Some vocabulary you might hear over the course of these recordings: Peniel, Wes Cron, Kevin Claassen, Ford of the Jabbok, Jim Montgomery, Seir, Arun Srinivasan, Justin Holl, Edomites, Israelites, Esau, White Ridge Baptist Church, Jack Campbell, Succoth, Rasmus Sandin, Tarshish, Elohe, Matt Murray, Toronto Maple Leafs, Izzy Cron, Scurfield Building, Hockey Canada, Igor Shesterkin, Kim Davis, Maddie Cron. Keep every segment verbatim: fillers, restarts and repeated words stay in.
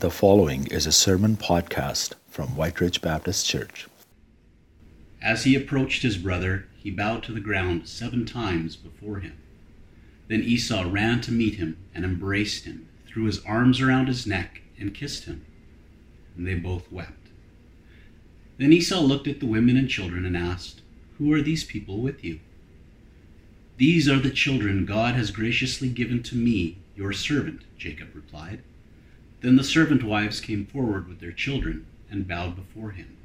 The following is a sermon podcast from White Ridge Baptist Church. As he approached his brother, he bowed to the ground seven times before him. Then Esau ran to meet him and embraced him, threw his arms around his neck, and kissed him. And they both wept. Then Esau looked at the women and children and asked, "Who are these people with you?" "These are the children God has graciously given to me, your servant," Jacob replied. Then the servant wives came forward with their children and bowed before him.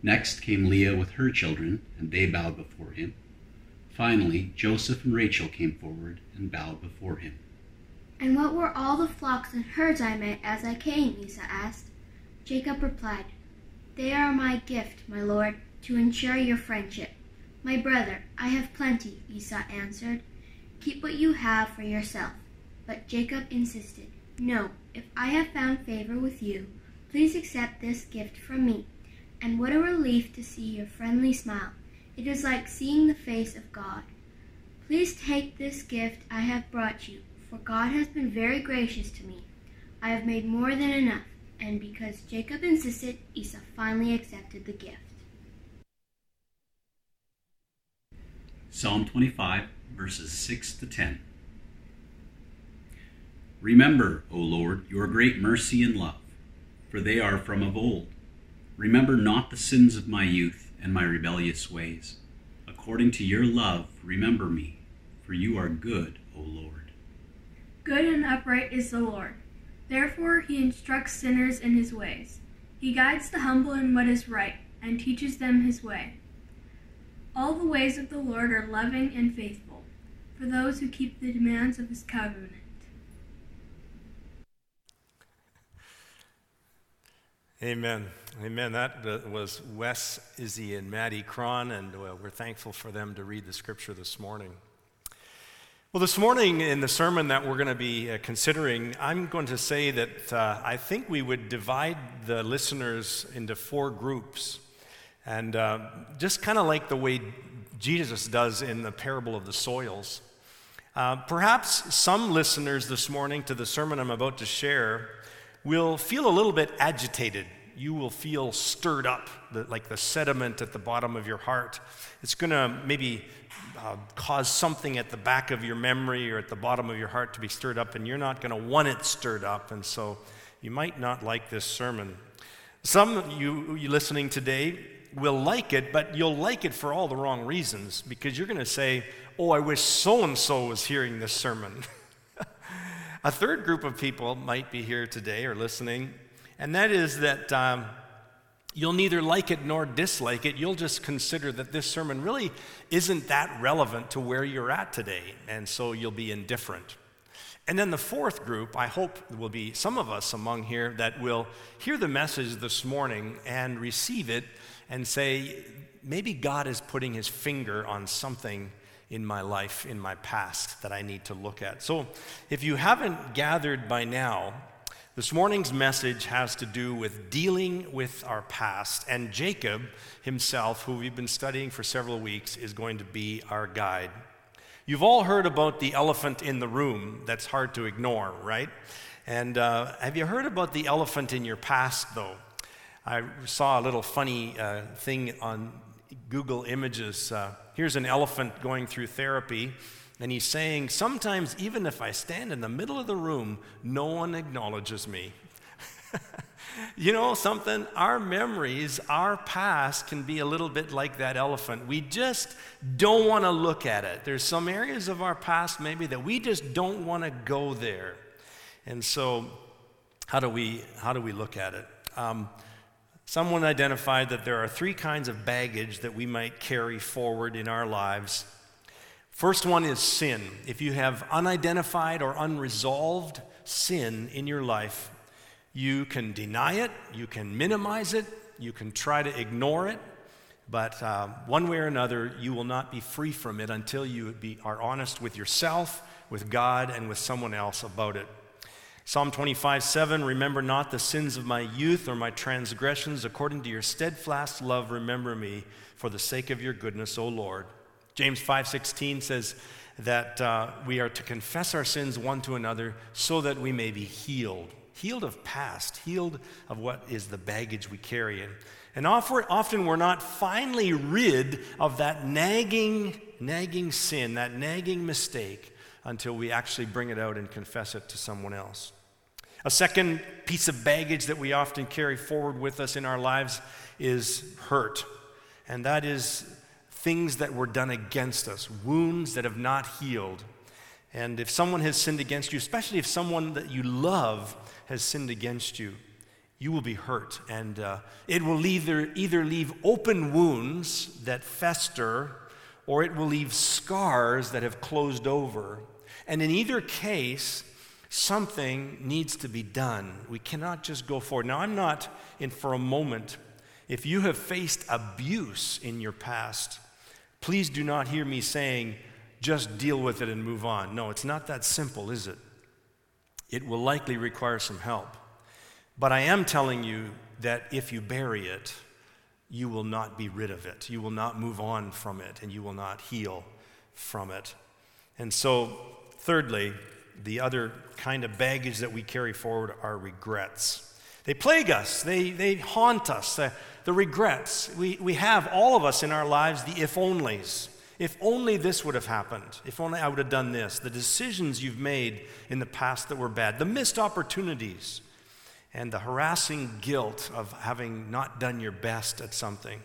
Next came Leah with her children, and they bowed before him. Finally, Joseph and Rachel came forward and bowed before him. "And what were all the flocks and herds I met as I came?" Esau asked. Jacob replied, "They are my gift, my lord, to ensure your friendship. My brother, I have plenty," Esau answered. "Keep what you have for yourself." But Jacob insisted, "No, if I have found favor with you, please accept this gift from me." And what a relief to see your friendly smile. It is like seeing the face of God. "Please take this gift I have brought you, for God has been very gracious to me. I have made more than enough." And because Jacob insisted, Esau finally accepted the gift. Psalm twenty-five, verses six to ten. Remember, O Lord, your great mercy and love, for they are from of old. Remember not the sins of my youth and my rebellious ways. According to your love, remember me, for you are good, O Lord. Good and upright is the Lord. Therefore he instructs sinners in his ways. He guides the humble in what is right, and teaches them his way. All the ways of the Lord are loving and faithful, for those who keep the demands of his covenant. Amen. Amen. That was Wes, Izzy, and Maddie Cron, and we're thankful for them to read the scripture this morning. Well, this morning in the sermon that we're going to be considering, I'm going to say that uh, I think we would divide the listeners into four groups, and uh, just kind of like the way Jesus does in the parable of the soils. Uh, perhaps some listeners this morning to the sermon I'm about to share will feel a little bit agitated. You will feel stirred up, like the sediment at the bottom of your heart. It's going to maybe uh, cause something at the back of your memory or at the bottom of your heart to be stirred up, and you're not going to want it stirred up, and so you might not like this sermon. Some of you, you listening today will like it, but you'll like it for all the wrong reasons, because you're going to say, "Oh, I wish so-and-so was hearing this sermon." A third group of people might be here today or listening, and that is that um, you'll neither like it nor dislike it. You'll just consider that this sermon really isn't that relevant to where you're at today, and so you'll be indifferent. And then the fourth group, I hope, will be some of us among here that will hear the message this morning and receive it and say, maybe God is putting his finger on something in my life, in my past, that I need to look at. So if you haven't gathered by now, this morning's message has to do with dealing with our past, and Jacob himself, who we've been studying for several weeks, is going to be our guide. You've all heard about the elephant in the room that's hard to ignore, right? And uh, have you heard about the elephant in your past, though? I saw a little funny uh, thing on Google Images. Uh, here's an elephant going through therapy, and he's saying, "Sometimes even if I stand in the middle of the room, no one acknowledges me." You know something? Our memories, our past can be a little bit like that elephant. We just don't want to look at it. There's some areas of our past maybe that we just don't want to go there. And so how do we, how do we look at it? Um, Someone identified that there are three kinds of baggage that we might carry forward in our lives. First one is sin. If you have unidentified or unresolved sin in your life, you can deny it, you can minimize it, you can try to ignore it, but uh, one way or another, you will not be free from it until you be, are honest with yourself, with God, and with someone else about it. Psalm twenty-five, seven, "Remember not the sins of my youth or my transgressions. According to your steadfast love, remember me for the sake of your goodness, O Lord." James five, sixteen says that uh, we are to confess our sins one to another so that we may be healed. healed of past, healed of what is the baggage we carry in. And often we're not finally rid of that nagging, nagging sin, that nagging mistake, until we actually bring it out and confess it to someone else. A second piece of baggage that we often carry forward with us in our lives is hurt. And that is things that were done against us, wounds that have not healed. And if someone has sinned against you, especially if someone that you love has sinned against you, you will be hurt, and uh, it will either, either leave open wounds that fester, or it will leave scars that have closed over. And in either case, something needs to be done. We cannot just go forward. Now, I'm not in for a moment. If you have faced abuse in your past, please do not hear me saying, just deal with it and move on. No, it's not that simple, is it? It will likely require some help. But I am telling you that if you bury it, you will not be rid of it. You will not move on from it, and you will not heal from it. And so, thirdly, the other kind of baggage that we carry forward are regrets. They plague us. They they haunt us, the, the regrets. We, we have, all of us in our lives, the if-onlys. If only this would have happened. If only I would have done this. The decisions you've made in the past that were bad. The missed opportunities. And the harassing guilt of having not done your best at something.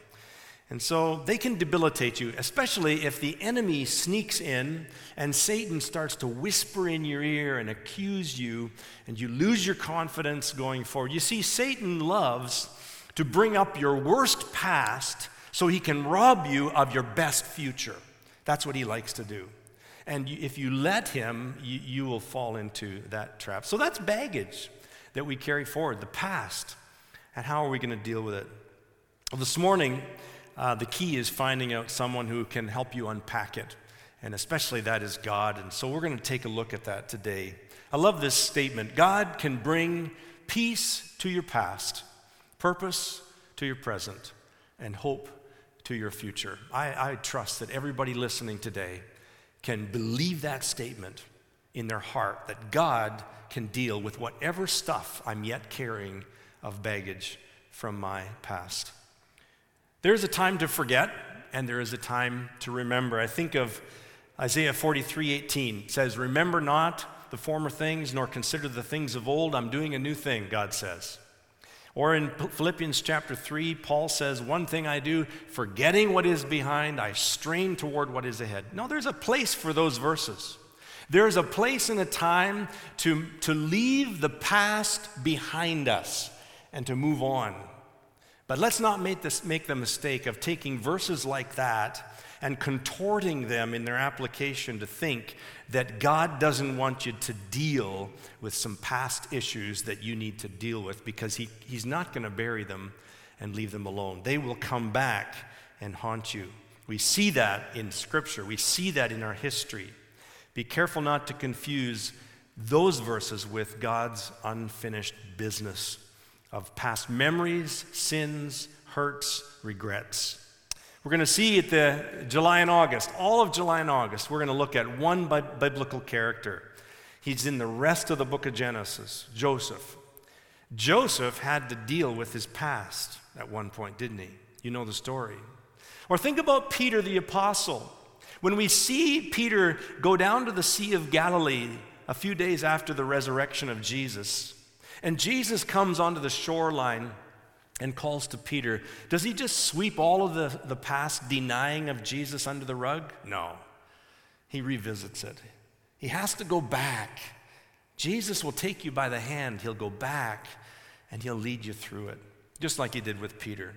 And so they can debilitate you, especially if the enemy sneaks in and Satan starts to whisper in your ear and accuse you, and you lose your confidence going forward. You see, Satan loves to bring up your worst past so he can rob you of your best future. That's what he likes to do. And if you let him, you, you will fall into that trap. So that's baggage that we carry forward, the past, and how are we going to deal with it? Well, this morning, uh, the key is finding out someone who can help you unpack it, and especially that is God, and so we're going to take a look at that today. I love this statement: God can bring peace to your past, purpose to your present, and hope to your future. I, I trust that everybody listening today can believe that statement in their heart, that God can deal with whatever stuff I'm yet carrying of baggage from my past. There's a time to forget, and there is a time to remember. I think of Isaiah forty-three eighteen. It says, "Remember not the former things, nor consider the things of old. I'm doing a new thing," God says. Or in Philippians chapter three, Paul says, "One thing I do, forgetting what is behind, I strain toward what is ahead." No, there's a place for those verses. There is a place and a time to, to leave the past behind us and to move on. But let's not make, this, make the mistake of taking verses like that and contorting them in their application to think that God doesn't want you to deal with some past issues that you need to deal with, because he, he's not going to bury them and leave them alone. They will come back and haunt you. We see that in Scripture. We see that in our history. Be careful not to confuse those verses with God's unfinished business of past memories, sins, hurts, regrets. We're going to see at the July and August, all of July and August, we're going to look at one biblical character. He's in the rest of the book of Genesis, Joseph. Joseph had to deal with his past at one point, didn't he? You know the story. Or think about Peter the Apostle. When we see Peter go down to the Sea of Galilee a few days after the resurrection of Jesus, and Jesus comes onto the shoreline and calls to Peter, does he just sweep all of the, the past denying of Jesus under the rug? No. He revisits it. He has to go back. Jesus will take you by the hand. He'll go back, and he'll lead you through it, just like he did with Peter.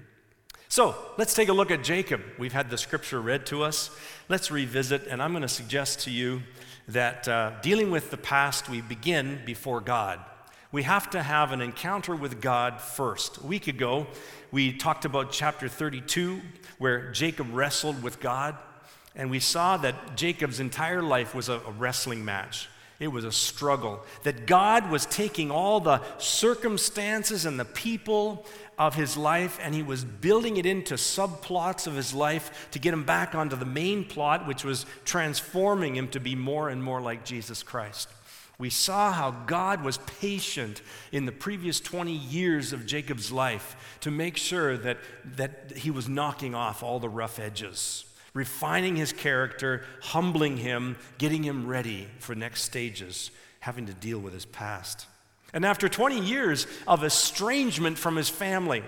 So, let's take a look at Jacob. We've had the scripture read to us. Let's revisit, and I'm going to suggest to you that uh, dealing with the past, we begin before God. We have to have an encounter with God first. A week ago, we talked about chapter thirty-two, where Jacob wrestled with God, and we saw that Jacob's entire life was a, a wrestling match. It was a struggle, that God was taking all the circumstances and the people of his life, and he was building it into subplots of his life to get him back onto the main plot, which was transforming him to be more and more like Jesus Christ. We saw how God was patient in the previous twenty years of Jacob's life to make sure that, that he was knocking off all the rough edges, refining his character, humbling him, getting him ready for next stages, having to deal with his past. And after twenty years of estrangement from his family,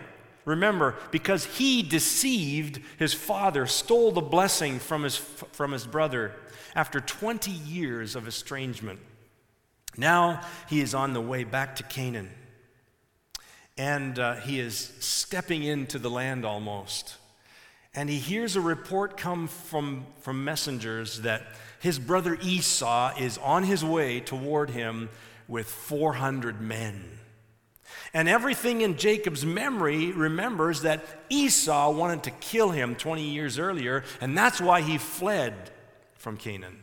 remember, because he deceived his father, stole the blessing from his from his brother, after twenty years of estrangement, now he is on the way back to Canaan. And uh, he is stepping into the land almost. And he hears a report come from, from messengers that his brother Esau is on his way toward him with four hundred men. And everything in Jacob's memory remembers that Esau wanted to kill him twenty years earlier, and that's why he fled from Canaan.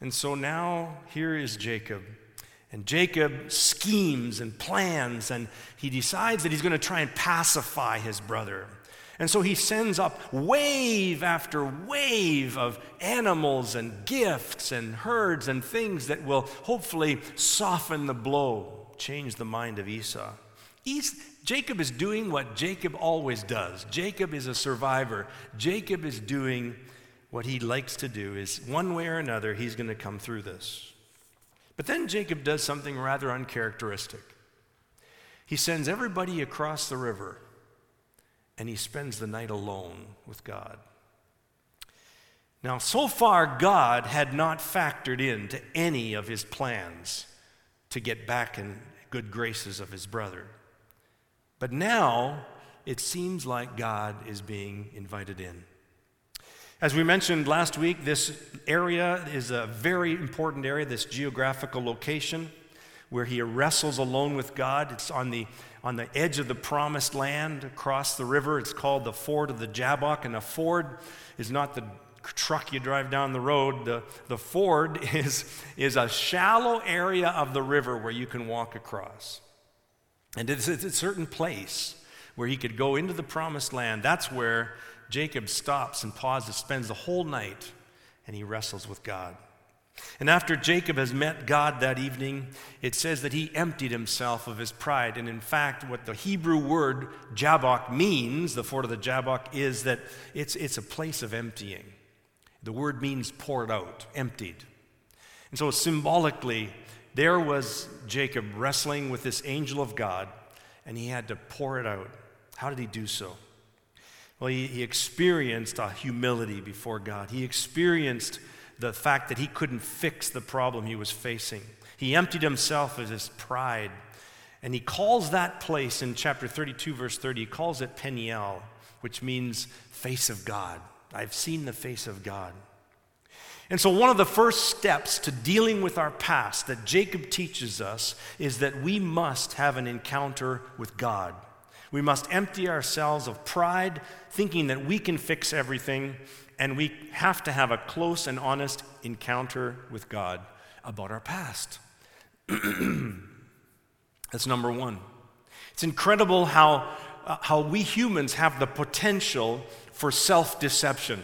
And so now here is Jacob. And Jacob schemes and plans, and he decides that he's going to try and pacify his brother. And so he sends up wave after wave of animals and gifts and herds and things that will hopefully soften the blow, change the mind of Esau. Esau. Jacob is doing what Jacob always does. Jacob is a survivor. Jacob is doing what he likes to do, is one way or another he's going to come through this. But then Jacob does something rather uncharacteristic. He sends everybody across the river, and he spends the night alone with God. Now, so far, God had not factored into any of his plans to get back in good graces of his brother. But now, it seems like God is being invited in. As we mentioned last week, this area is a very important area, this geographical location where he wrestles alone with God. It's on the on the edge of the promised land across the river. It's called the Ford of the Jabbok, and a Ford is not the truck you drive down the road. The, the Ford is, is a shallow area of the river where you can walk across. And it's, it's a certain place where he could go into the promised land. That's where Jacob stops and pauses, spends the whole night, and he wrestles with God. And after Jacob has met God that evening, it says that he emptied himself of his pride. And in fact, what the Hebrew word Jabbok means, the Ford of the Jabbok, is that it's, it's a place of emptying. The word means poured out, emptied. And so symbolically, there was Jacob wrestling with this angel of God, and he had to pour it out. How did he do so? Well, he, he experienced a humility before God. He experienced the fact that he couldn't fix the problem he was facing. He emptied himself of his pride. And he calls that place in chapter thirty-two, verse thirty, he calls it Peniel, which means face of God. I've seen the face of God. And so one of the first steps to dealing with our past that Jacob teaches us is that we must have an encounter with God. We must empty ourselves of pride, thinking that we can fix everything, and we have to have a close and honest encounter with God about our past. That's number one. It's incredible how, uh, how we humans have the potential for self-deception.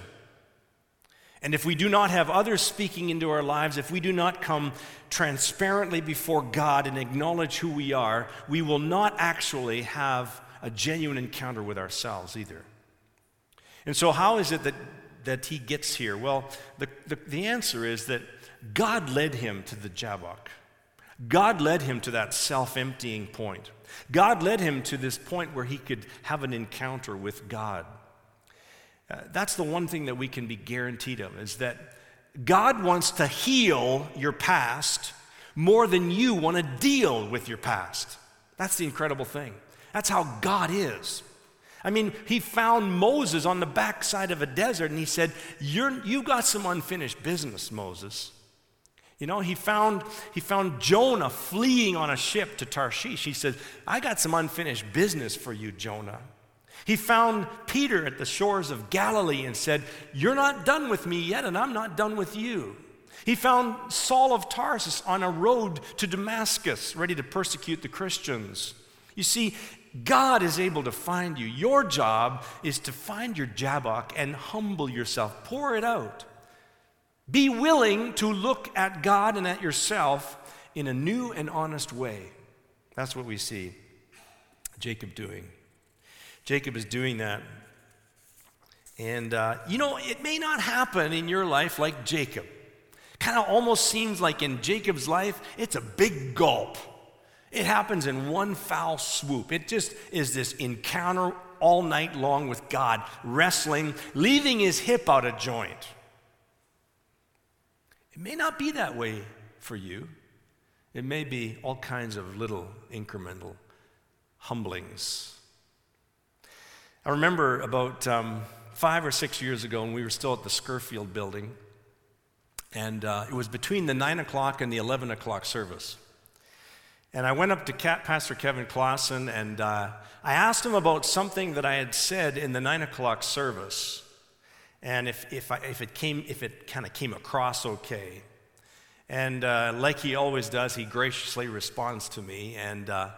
And if we do not have others speaking into our lives, if we do not come transparently before God and acknowledge who we are, we will not actually have a genuine encounter with ourselves either. And so how is it that that he gets here? Well, the, the, the answer is that God led him to the Jabbok. God led him to that self-emptying point. God led him to this point where he could have an encounter with God. Uh, that's the one thing that we can be guaranteed of, is that God wants to heal your past more than you want to deal with your past. That's the incredible thing. That's how God is. I mean, he found Moses on the backside of a desert, and he said, You're, you got some unfinished business, Moses. You know, he found, he found Jonah fleeing on a ship to Tarshish. He said, I got some unfinished business for you, Jonah. He found Peter at the shores of Galilee and said, You're not done with me yet, and I'm not done with you. He found Saul of Tarsus on a road to Damascus, ready to persecute the Christians. You see, God is able to find you. Your job is to find your Jabbok and humble yourself. Pour it out. Be willing to look at God and at yourself in a new and honest way. That's what we see Jacob doing. Jacob is doing that. And, uh, you know, it may not happen in your life like Jacob. Kind of almost seems like in Jacob's life, it's a big gulp. It happens in one foul swoop. It just is this encounter all night long with God, wrestling, leaving his hip out of joint. It may not be that way for you. It may be all kinds of little incremental humblings. I remember about um, five or six years ago when we were still at the Scurfield Building, and uh, it was between the nine o'clock and the eleven o'clock service. And I went up to Cap- Pastor Kevin Claassen, and uh, I asked him about something that I had said in the nine o'clock service, and if if, I, if it came, if it kind of came across okay. And uh, like he always does, he graciously responds to me, and uh,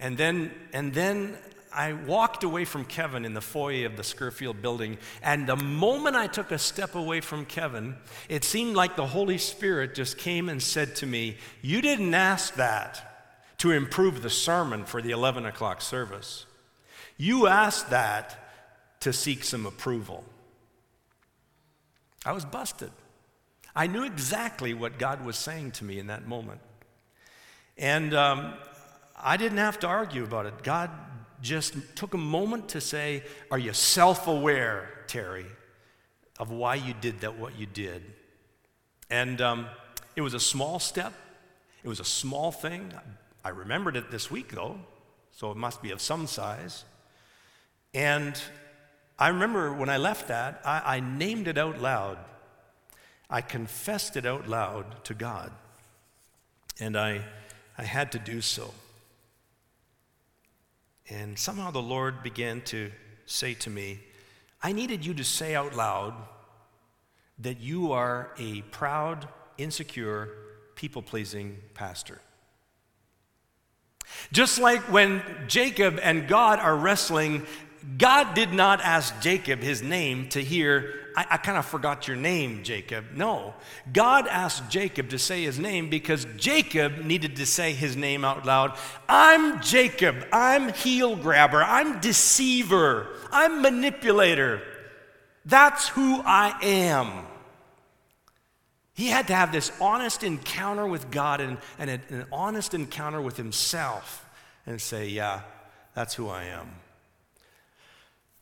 and then and then I walked away from Kevin in the foyer of the Scurfield Building, and the moment I took a step away from Kevin, it seemed like the Holy Spirit just came and said to me, "You didn't ask that to improve the sermon for the eleven o'clock service. You asked that to seek some approval." I was busted. I knew exactly what God was saying to me in that moment. And um, I didn't have to argue about it. God just took a moment to say, "Are you self-aware, Terry, of why you did that, what you did?" And um, it was a small step. It was a small thing. I remembered it this week, though, so it must be of some size. And I remember when I left that, I, I named it out loud. I confessed it out loud to God, and I, I had to do so. And somehow the Lord began to say to me, "I needed you to say out loud that you are a proud, insecure, people-pleasing pastor." Just like when Jacob and God are wrestling, God did not ask Jacob his name to hear, I, I kind of forgot your name, Jacob. No, God asked Jacob to say his name because Jacob needed to say his name out loud. "I'm Jacob. I'm heel grabber. I'm deceiver. I'm manipulator. That's who I am." He had to have this honest encounter with God and, and a, an honest encounter with himself and say, "Yeah, that's who I am.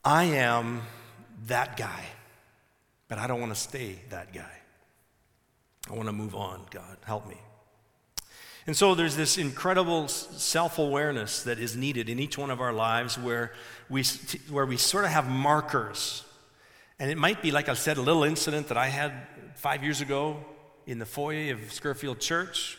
I am that guy, but I don't want to stay that guy. I want to move on, God. Help me." And so there's this incredible self-awareness that is needed in each one of our lives where we, where we sort of have markers. And it might be, like I said, a little incident that I had five years ago in the foyer of Scurfield Church.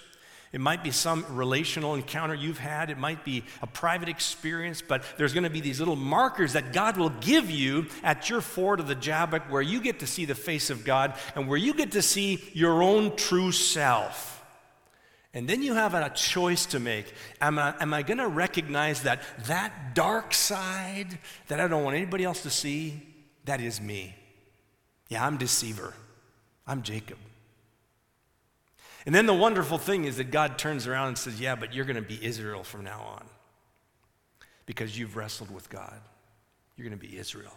It might be some relational encounter you've had. It might be a private experience, but there's going to be these little markers that God will give you at your Ford of the Jabbok where you get to see the face of God and where you get to see your own true self. And then you have a choice to make. Am I, am I going to recognize that that dark side that I don't want anybody else to see, that is me? Yeah, I'm deceiver. I'm Jacob. And then the wonderful thing is that God turns around and says, "Yeah, but you're going to be Israel from now on because you've wrestled with God. You're going to be Israel."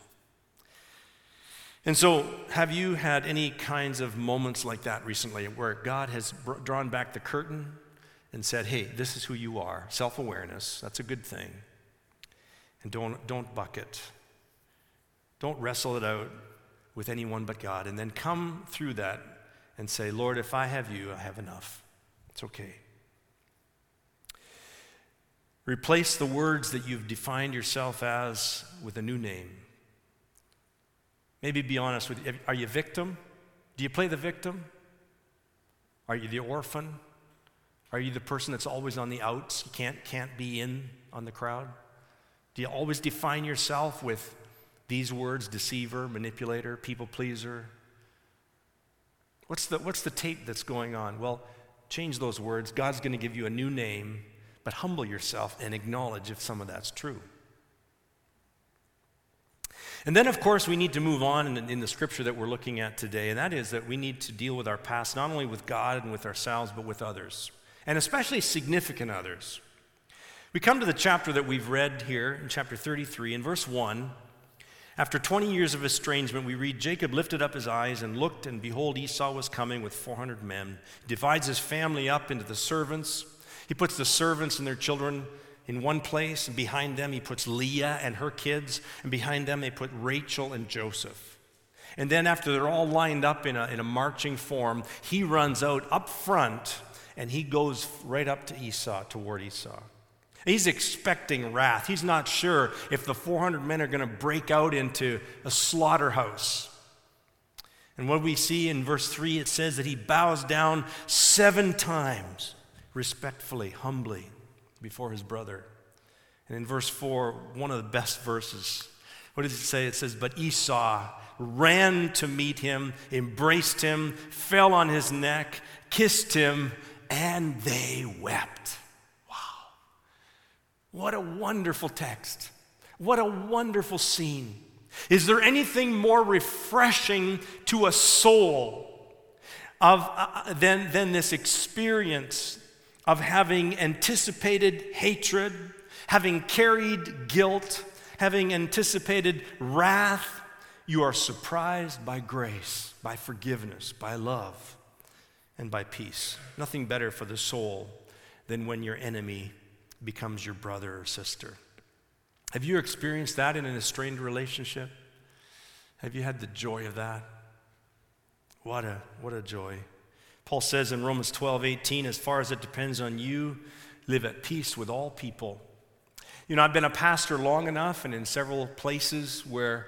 And so have you had any kinds of moments like that recently where God has drawn back the curtain and said, "Hey, this is who you are"? Self-awareness, that's a good thing. And don't, don't buck it. Don't wrestle it out with anyone but God, and then come through that and say, "Lord, if I have you, I have enough. It's okay." Replace the words that you've defined yourself as with a new name. Maybe be honest with you. Are you a victim? Do you play the victim? Are you the orphan? Are you the person that's always on the outs? You can't, can't be in on the crowd? Do you always define yourself with these words: deceiver, manipulator, people pleaser? What's the, what's the tape that's going on? Well, change those words. God's going to give you a new name, but humble yourself and acknowledge if some of that's true. And then, of course, we need to move on in, in the scripture that we're looking at today, and that is that we need to deal with our past, not only with God and with ourselves, but with others. and especially significant others. We come to the chapter that we've read here, in chapter thirty-three, in verse one. After twenty years of estrangement, we read, Jacob lifted up his eyes and looked, and behold, Esau was coming with four hundred men. He divides his family up into the servants. He puts the servants and their children in one place, and behind them he puts Leah and her kids, and behind them they put Rachel and Joseph. And then after they're all lined up in a, in a marching form, he runs out up front, and he goes right up to Esau, toward Esau. He's expecting wrath. He's not sure if the four hundred men are going to break out into a slaughterhouse. And what we see in verse three, it says that he bows down seven times, respectfully, humbly, before his brother. And in verse four, one of the best verses, what does it say? It says, but Esau ran to meet him, embraced him, fell on his neck, kissed him, and they wept. What a wonderful text. What a wonderful scene. Is there anything more refreshing to a soul of uh, than, than this experience of having anticipated hatred, having carried guilt, having anticipated wrath? You are surprised by grace, by forgiveness, by love, and by peace. Nothing better for the soul than when your enemy becomes your brother or sister. Have you experienced that in an estranged relationship? Have you had the joy of that? What a what a joy. Paul says in Romans twelve eighteen, as far as it depends on you, live at peace with all people. You know, I've been a pastor long enough and in several places where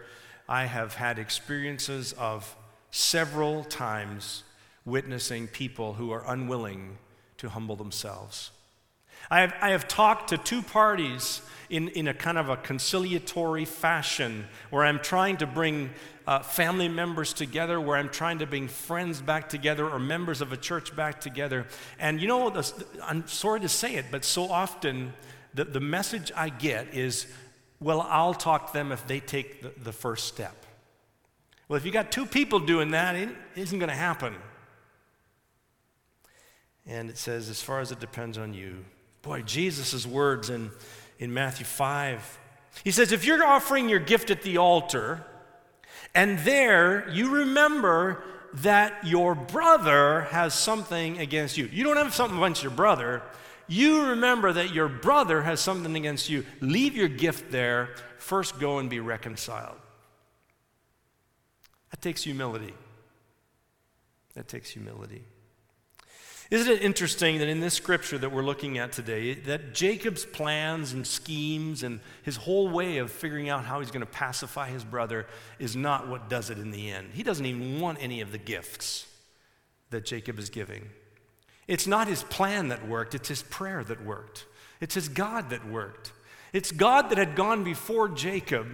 I have had experiences of several times witnessing people who are unwilling to humble themselves. I have, I have talked to two parties in, in a kind of a conciliatory fashion where I'm trying to bring uh, family members together, where I'm trying to bring friends back together or members of a church back together. And you know, I'm sorry to say it, but so often the, the message I get is, well, I'll talk to them if they take the, the first step. Well, if you got two people doing that, it isn't going to happen. And it says, as far as it depends on you. Boy, Jesus' words in, in Matthew five. He says, if you're offering your gift at the altar, and there you remember that your brother has something against you. You don't have something against your brother. You remember that your brother has something against you. Leave your gift there. First go and be reconciled. That takes humility. That takes humility. Isn't it interesting that in this scripture that we're looking at today, that Jacob's plans and schemes and his whole way of figuring out how he's going to pacify his brother is not what does it in the end. He doesn't even want any of the gifts that Jacob is giving. It's not his plan that worked, it's his prayer that worked. It's his God that worked. It's God that had gone before Jacob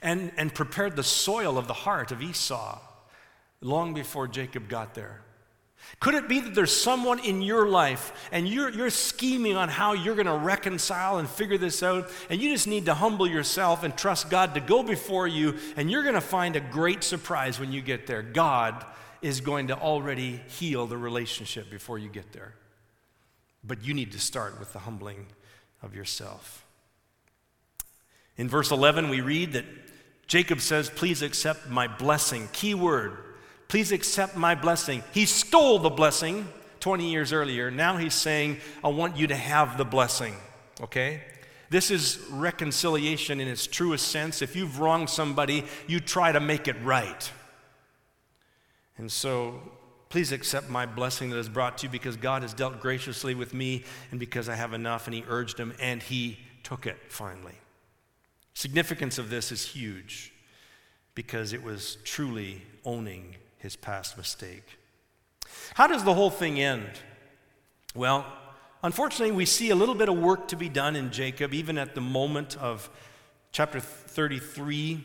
and, and prepared the soil of the heart of Esau long before Jacob got there. Could it be that there's someone in your life and you're, you're scheming on how you're going to reconcile and figure this out, and you just need to humble yourself and trust God to go before you, and you're going to find a great surprise when you get there. God is going to already heal the relationship before you get there. But you need to start with the humbling of yourself. In verse eleven, we read that Jacob says, please accept my blessing. Key word. Please accept my blessing. He stole the blessing twenty years earlier. Now he's saying, I want you to have the blessing, okay? This is reconciliation in its truest sense. If you've wronged somebody, you try to make it right. And so, please accept my blessing that is brought to you because God has dealt graciously with me and because I have enough, and he urged him, and he took it finally. Significance of this is huge because it was truly owning his past mistake. How does the whole thing end? Well, unfortunately, we see a little bit of work to be done in Jacob. Even at the moment of chapter thirty-three,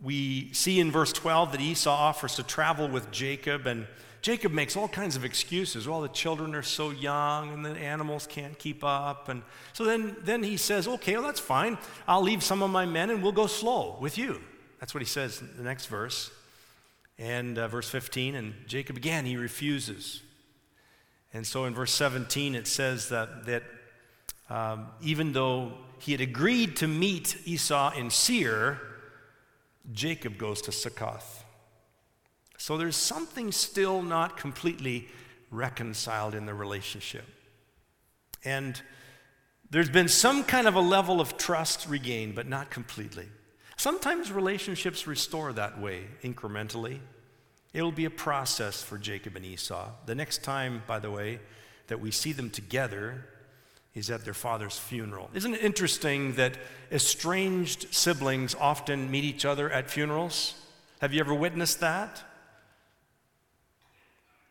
we see in verse twelve that Esau offers to travel with Jacob, and Jacob makes all kinds of excuses. Well, the children are so young, and the animals can't keep up. And so then, then he says, okay, well, that's fine. I'll leave some of my men, and we'll go slow with you. That's what he says in the next verse. And uh, verse fifteen, and Jacob again, he refuses. And so in verse seventeen, it says that, that um, even though he had agreed to meet Esau in Seir, Jacob goes to Succoth. So there's something still not completely reconciled in the relationship. And there's been some kind of a level of trust regained, but not completely. Sometimes relationships restore that way, incrementally. It'll be a process for Jacob and Esau. The next time, by the way, that we see them together is at their father's funeral. Isn't it interesting that estranged siblings often meet each other at funerals? Have you ever witnessed that?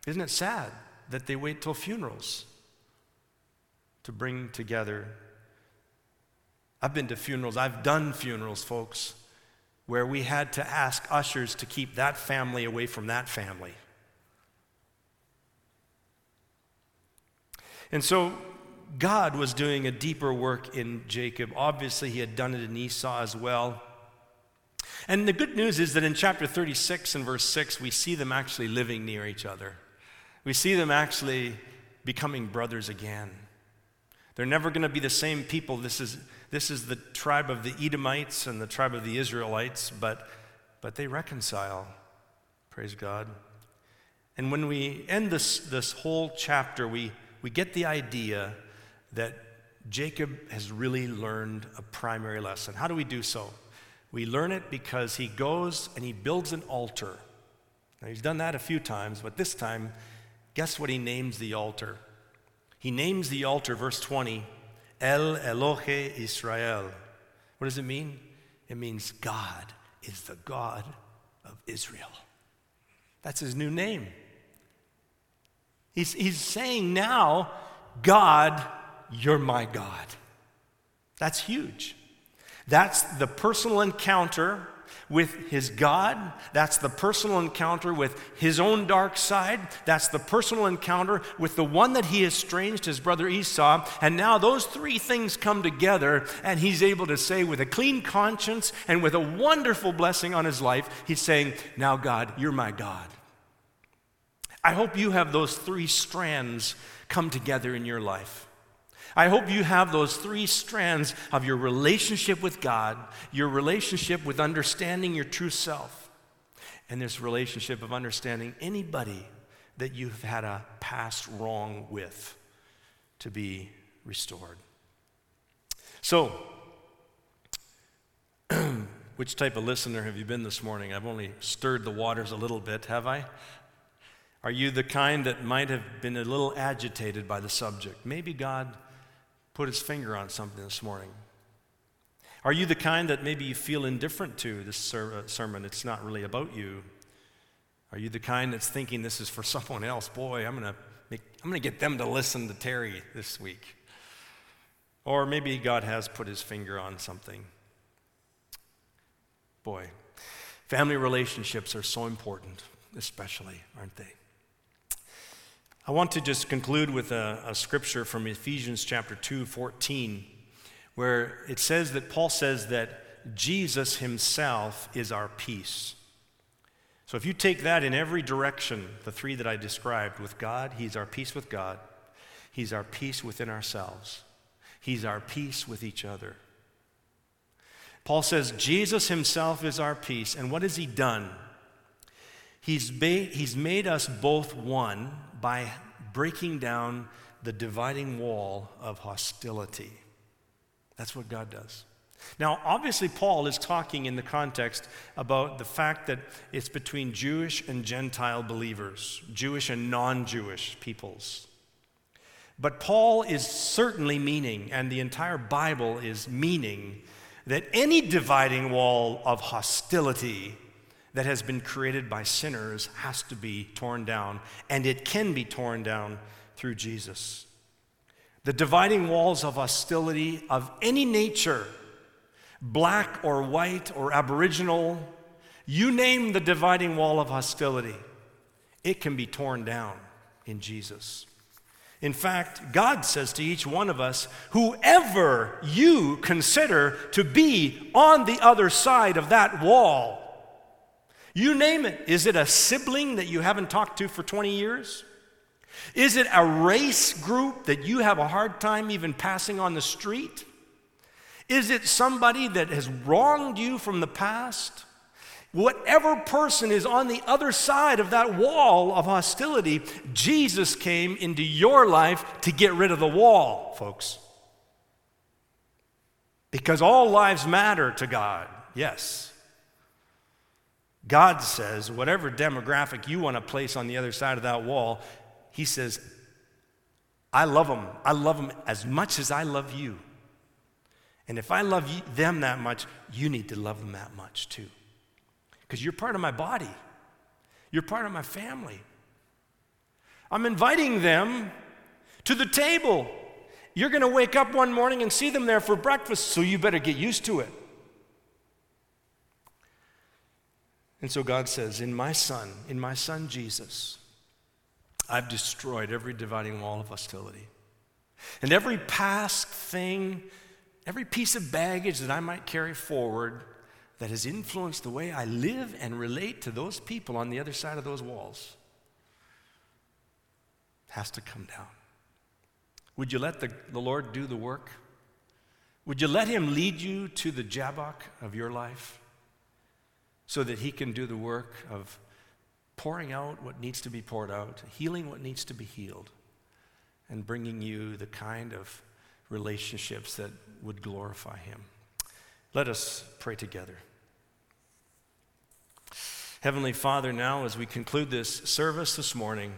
Isn't it sad that they wait till funerals to bring together? I've been to funerals. I've done funerals, folks, where we had to ask ushers to keep that family away from that family. And so God was doing a deeper work in Jacob. Obviously, he had done it in Esau as well. And the good news is that in chapter thirty-six and verse six, we see them actually living near each other. We see them actually becoming brothers again. They're never going to be the same people. This is this is the tribe of the Edomites and the tribe of the Israelites, but but they reconcile. Praise God. And when we end this this whole chapter, we we get the idea that Jacob has really learned a primary lesson. How do we do so? We learn it because he goes and he builds an altar. Now, he's done that a few times, but this time, guess what he names the altar? He names the altar, verse twenty, El Elohe Israel. What does it mean? It means God is the God of Israel. That's his new name. He's, he's saying now, God, you're my God. That's huge. That's the personal encounter with his God. That's the personal encounter with his own dark side. That's the personal encounter with the one that he estranged, his brother Esau. And now those three things come together, and he's able to say with a clean conscience and with a wonderful blessing on his life, he's saying, now God, you're my God. I hope you have those three strands come together in your life. I hope you have those three strands of your relationship with God, your relationship with understanding your true self, and this relationship of understanding anybody that you've had a past wrong with to be restored. So, which type of listener have you been this morning? I've only stirred the waters a little bit, have I? Are you the kind that might have been a little agitated by the subject? Maybe God put his finger on something this morning. Are you the kind that maybe you feel indifferent to this ser- sermon? It's not really about you. Are you the kind that's thinking this is for someone else? Boy, I'm gonna make, I'm gonna get them to listen to Terry this week. Or maybe God has put his finger on something. Boy, family relationships are so important, especially, aren't they? I want to just conclude with a, a scripture from Ephesians chapter two, fourteen, where it says that Paul says that Jesus himself is our peace. So if you take that in every direction, the three that I described with God, he's our peace with God, he's our peace within ourselves, he's our peace with each other. Paul says Jesus himself is our peace, and what has he done? He's, ba- he's made us both one by breaking down the dividing wall of hostility. That's what God does. Now, obviously, Paul is talking in the context about the fact that it's between Jewish and Gentile believers, Jewish and non-Jewish peoples. But Paul is certainly meaning, and the entire Bible is meaning, that any dividing wall of hostility that has been created by sinners has to be torn down, and it can be torn down through Jesus. The dividing walls of hostility of any nature, black or white or aboriginal, you name the dividing wall of hostility, it can be torn down in Jesus. In fact, God says to each one of us, whoever you consider to be on the other side of that wall, you name it. Is it a sibling that you haven't talked to for twenty years? Is it a race group that you have a hard time even passing on the street? Is it somebody that has wronged you from the past? Whatever person is on the other side of that wall of hostility, Jesus came into your life to get rid of the wall, folks. Because all lives matter to God, yes. God says, whatever demographic you want to place on the other side of that wall, he says, I love them. I love them as much as I love you. And if I love them that much, you need to love them that much too. Because you're part of my body. You're part of my family. I'm inviting them to the table. You're going to wake up one morning and see them there for breakfast, so you better get used to it. And so God says, in my son, in my son Jesus, I've destroyed every dividing wall of hostility. And every past thing, every piece of baggage that I might carry forward that has influenced the way I live and relate to those people on the other side of those walls has to come down. Would you let the, the Lord do the work? Would you let him lead you to the Jabbok of your life so that he can do the work of pouring out what needs to be poured out, healing what needs to be healed, and bringing you the kind of relationships that would glorify him? Let us pray together. Heavenly Father, now as we conclude this service this morning,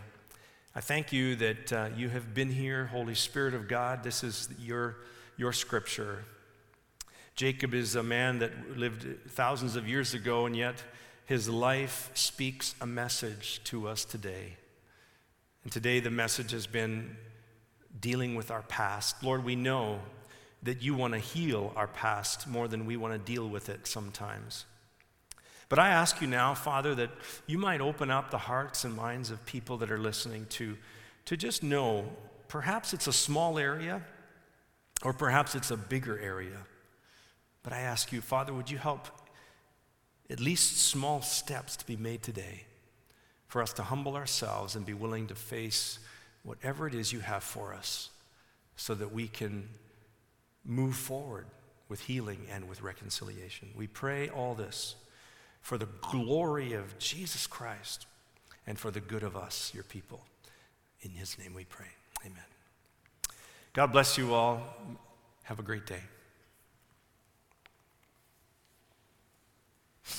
I thank you that uh, you have been here, Holy Spirit of God. This is your, your scripture. Jacob is a man that lived thousands of years ago, and yet his life speaks a message to us today. And today the message has been dealing with our past. Lord, we know that you want to heal our past more than we want to deal with it sometimes. But I ask you now, Father, that you might open up the hearts and minds of people that are listening to, to just know, perhaps it's a small area, or perhaps it's a bigger area. But I ask you, Father, would you help at least small steps to be made today for us to humble ourselves and be willing to face whatever it is you have for us so that we can move forward with healing and with reconciliation. We pray all this for the glory of Jesus Christ and for the good of us, your people. In his name we pray, amen. God bless you all. Have a great day.